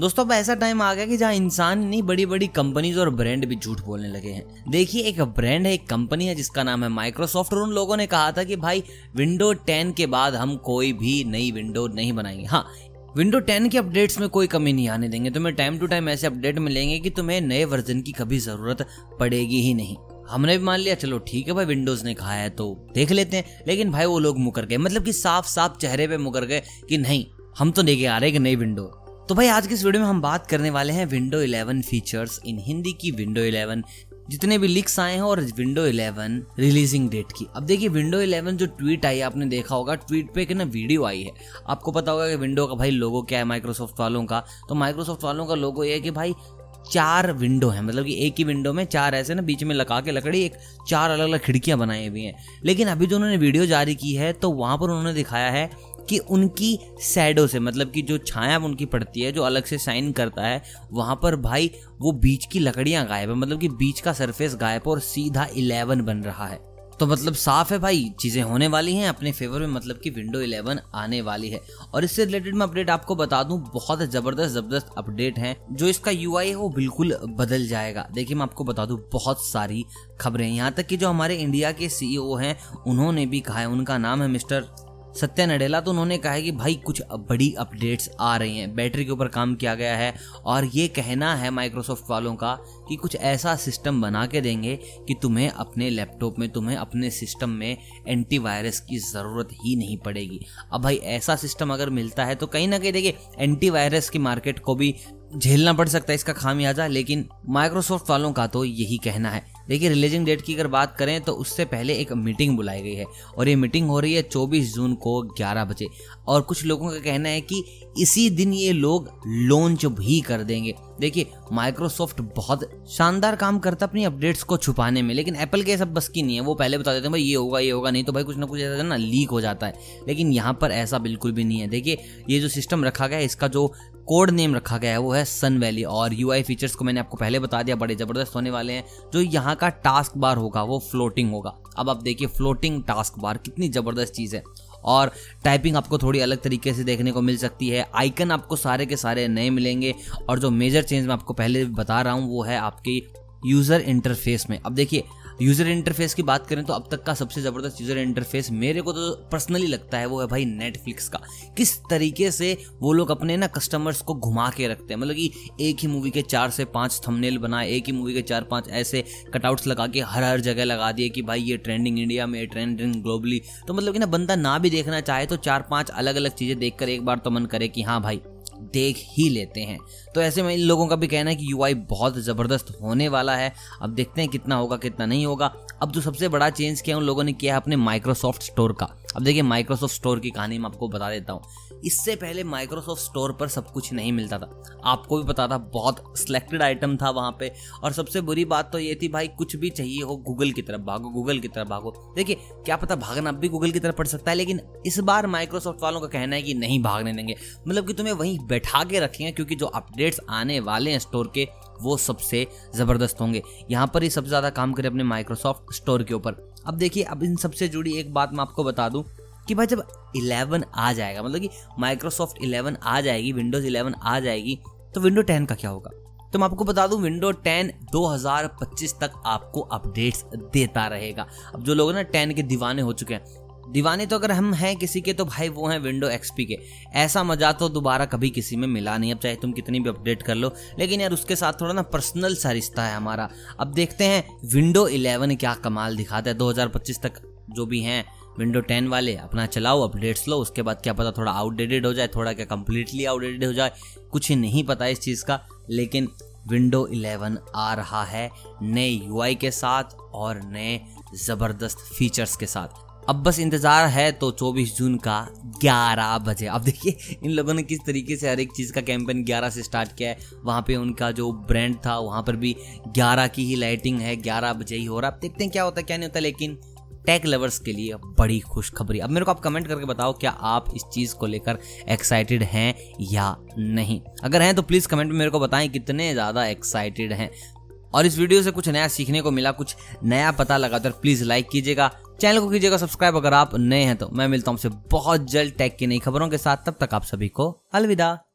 दोस्तों अब ऐसा टाइम आ गया कि जहां इंसान नहीं बड़ी बड़ी कंपनीज और ब्रांड भी झूठ बोलने लगे हैं। देखिए, एक ब्रांड है, एक कंपनी है जिसका नाम है माइक्रोसॉफ्ट, और उन लोगों ने कहा था कि भाई विंडो 10 के बाद हम कोई भी नई विंडो नहीं बनाएंगे। हाँ, विंडो 10 के अपडेट्स में कोई कमी नहीं आने देंगे, तुम्हें टाइम टू टाइम ऐसे अपडेट मिलेंगे कि तुम्हें नए वर्जन की कभी जरूरत पड़ेगी ही नहीं। हमने भी मान लिया, चलो ठीक है भाई विंडोज ने कहा है तो देख लेते हैं। लेकिन भाई वो लोग मुकर गए, मतलब कि साफ साफ चेहरे पे मुकर गए कि नहीं, हम तो लेके आ रहे हैं कि नई विंडो। तो भाई आज के इस वीडियो में हम बात करने वाले हैं विंडो 11 फीचर्स इन हिंदी की, विंडो 11 जितने भी लीक्स आए हैं और विंडो 11 रिलीजिंग डेट की। अब देखिए विंडो 11 जो ट्वीट आई, आपने देखा होगा ट्वीट पे एक ना वीडियो आई है, आपको पता होगा कि विंडो का भाई लोगो क्या है माइक्रोसॉफ्ट वालों का। तो माइक्रोसॉफ्ट वालों का लोगो ये है कि भाई चार विंडो है, मतलब कि एक ही विंडो में चार ऐसे ना बीच में लगा के लकड़ी एक चार अलग अलग खिड़कियां बनाई हुई हैं। लेकिन अभी जो उन्होंने वीडियो जारी की है तो वहां पर उन्होंने दिखाया है कि उनकी शैडो से, मतलब कि जो छाया उनकी पड़ती है, जो अलग से शाइन करता है, वहां पर भाई वो बीच की लकड़ियां गायब है, मतलब कि बीच का सरफेस गायब और सीधा 11 बन रहा है। तो मतलब साफ है भाई चीज़ें होने वाली हैं अपने फेवर में, मतलब कि विंडो 11 आने वाली है। और इससे रिलेटेड मैं अपडेट आपको बता दूं, बहुत ज़बरदस्त अपडेट हैं। जो इसका यूआई है वो बिल्कुल बदल जाएगा। देखिए मैं आपको बता दूं, बहुत सारी खबरें, यहाँ तक कि जो हमारे इंडिया के सीईओ हैं उन्होंने भी कहा है, उनका नाम है मिस्टर सत्या नडेला। तो उन्होंने कहा है कि भाई कुछ बड़ी अपडेट्स आ रही हैं, बैटरी के ऊपर काम किया गया है, और ये कहना है माइक्रोसॉफ्ट वालों का कि कुछ ऐसा सिस्टम बना के देंगे कि तुम्हें अपने लैपटॉप में, तुम्हें अपने सिस्टम में एंटीवायरस की ज़रूरत ही नहीं पड़ेगी। अब भाई ऐसा सिस्टम अगर मिलता है तो कहीं ना कहीं देखिए एंटीवायरस की मार्केट को भी झेलना पड़ सकता है इसका खामियाजा, लेकिन माइक्रोसॉफ्ट वालों का तो यही कहना है। देखिए रिलीजिंग डेट की अगर बात करें तो उससे पहले एक मीटिंग बुलाई गई है, और ये मीटिंग हो रही है 24 जून को 11 बजे, और कुछ लोगों का कहना है कि इसी दिन ये लोग लॉन्च भी कर देंगे। देखिए माइक्रोसॉफ्ट बहुत शानदार काम करता है अपनी अपडेट्स को छुपाने में, लेकिन एप्पल के सब बस की नहीं है, वो पहले बता देते हैं भाई ये होगा नहीं तो भाई कुछ ना कुछ ऐसा ना लीक हो जाता है। लेकिन यहाँ पर ऐसा बिल्कुल भी नहीं है। देखिए ये जो सिस्टम रखा गया है, इसका जो कोड नेम रखा गया है वो है सन वैली, और यूआई फीचर्स को मैंने आपको पहले बता दिया बड़े ज़बरदस्त होने वाले हैं। जो यहाँ का टास्क बार होगा वो फ्लोटिंग होगा। अब आप देखिए फ्लोटिंग टास्क बार कितनी ज़बरदस्त चीज़ है, और टाइपिंग आपको थोड़ी अलग तरीके से देखने को मिल सकती है, आइकन आपको सारे के सारे नए मिलेंगे, और जो मेजर चेंज मैं आपको पहले बता रहा हूँ वो है आपकी यूज़र इंटरफेस में। अब देखिए यूज़र इंटरफेस की बात करें तो अब तक का सबसे ज़बरदस्त यूज़र इंटरफेस मेरे को तो पर्सनली लगता है वो है भाई नेटफ्लिक्स का। किस तरीके से वो लोग अपने ना कस्टमर्स को घुमा के रखते हैं, मतलब कि एक ही मूवी के 4 से 5 थंबनेल बनाए, एक ही मूवी के 4-5 ऐसे कटआउट्स लगा के हर जगह लगा दिए कि भाई ये ट्रेंडिंग इंडिया में, ट्रेंडिंग ग्लोबली। तो मतलब कि ना बंदा ना भी देखना चाहे तो 4-5 अलग अलग चीज़ें देखकर एक बार तो मन करे कि हाँ भाई देख ही लेते हैं। तो ऐसे में इन लोगों का भी कहना है कि यूआई बहुत ज़बरदस्त होने वाला है। अब देखते हैं कितना होगा कितना नहीं होगा। अब जो सबसे बड़ा चेंज किया उन लोगों ने किया है अपने माइक्रोसॉफ्ट स्टोर का। अब देखिए माइक्रोसॉफ्ट स्टोर की कहानी मैं आपको बता देता हूँ। इससे पहले माइक्रोसॉफ्ट स्टोर पर सब कुछ नहीं मिलता था, आपको भी पता था, बहुत सिलेक्टेड आइटम था वहाँ पे। और सबसे बुरी बात तो ये थी भाई कुछ भी चाहिए हो गूगल की तरफ भागो, गूगल की तरफ भागो। देखिए क्या पता भागना अब भी गूगल की तरफ पड़ सकता है, लेकिन इस बार माइक्रोसॉफ्ट वालों का कहना है कि नहीं भागने देंगे, मतलब कि तुम्हें वहीं बैठा के रखेंगे, क्योंकि जो अपडेट्स आने वाले हैं स्टोर के वो सबसे ज़बरदस्त होंगे। यहाँ पर ही सबसे ज़्यादा काम करें अपने माइक्रोसॉफ्ट स्टोर के ऊपर। अब देखिए अब इन सबसे जुड़ी एक बात मैं आपको बता दूं कि भाई जब 11 आ जाएगा, मतलब कि माइक्रोसॉफ्ट 11 आ जाएगी, विंडोज़ 11 आ जाएगी, तो विंडो 10 का क्या होगा? तो मैं आपको बता दूं विंडो 10 2025 तक आपको अपडेट्स देता रहेगा। अब जो लोग ना 10 के दीवाने हो चुके हैं, दीवाने तो अगर हम हैं किसी के तो भाई वो हैं विंडो एक्सपी के। ऐसा मज़ा तो दोबारा कभी किसी में मिला नहीं, अब चाहे तुम कितनी भी अपडेट कर लो, लेकिन यार उसके साथ थोड़ा ना पर्सनल सा रिश्ता है हमारा। अब देखते हैं विंडो 11 क्या कमाल दिखाता है। 2025 तक जो भी हैं विंडो 10 वाले अपना चलाओ, अपडेट्स लो, उसके बाद क्या पता थोड़ा आउटडेटेड हो जाए, थोड़ा क्या कम्प्लीटली आउटडेटेड हो जाए, कुछ नहीं पता इस चीज़ का। लेकिन विंडो 11 आ रहा है नए यूआई के साथ और नए ज़बरदस्त फीचर्स के साथ। अब बस इंतज़ार है तो 24 जून का 11 बजे। अब देखिए इन लोगों ने किस तरीके से हर एक चीज़ का कैंपेन 11 से स्टार्ट किया है। वहाँ पे उनका जो ब्रांड था वहाँ पर भी 11 की ही लाइटिंग है, 11 बजे ही हो रहा है। अब देखते हैं क्या होता है क्या नहीं होता, लेकिन टेक लवर्स के लिए बड़ी खुशखबरी। अब मेरे को आप कमेंट करके बताओ क्या आप इस चीज़ को लेकर एक्साइटेड हैं या नहीं। अगर हैं तो प्लीज़ कमेंट में मेरे को बताएं कितने ज़्यादा एक्साइटेड हैं। और इस वीडियो से कुछ नया सीखने को मिला, कुछ नया पता लगा तो प्लीज़ लाइक कीजिएगा, चैनल को कीजिएगा सब्सक्राइब अगर आप नए हैं तो। मैं मिलता हूँ आपसे बहुत जल्द टेक की नई खबरों के साथ, तब तक आप सभी को अलविदा।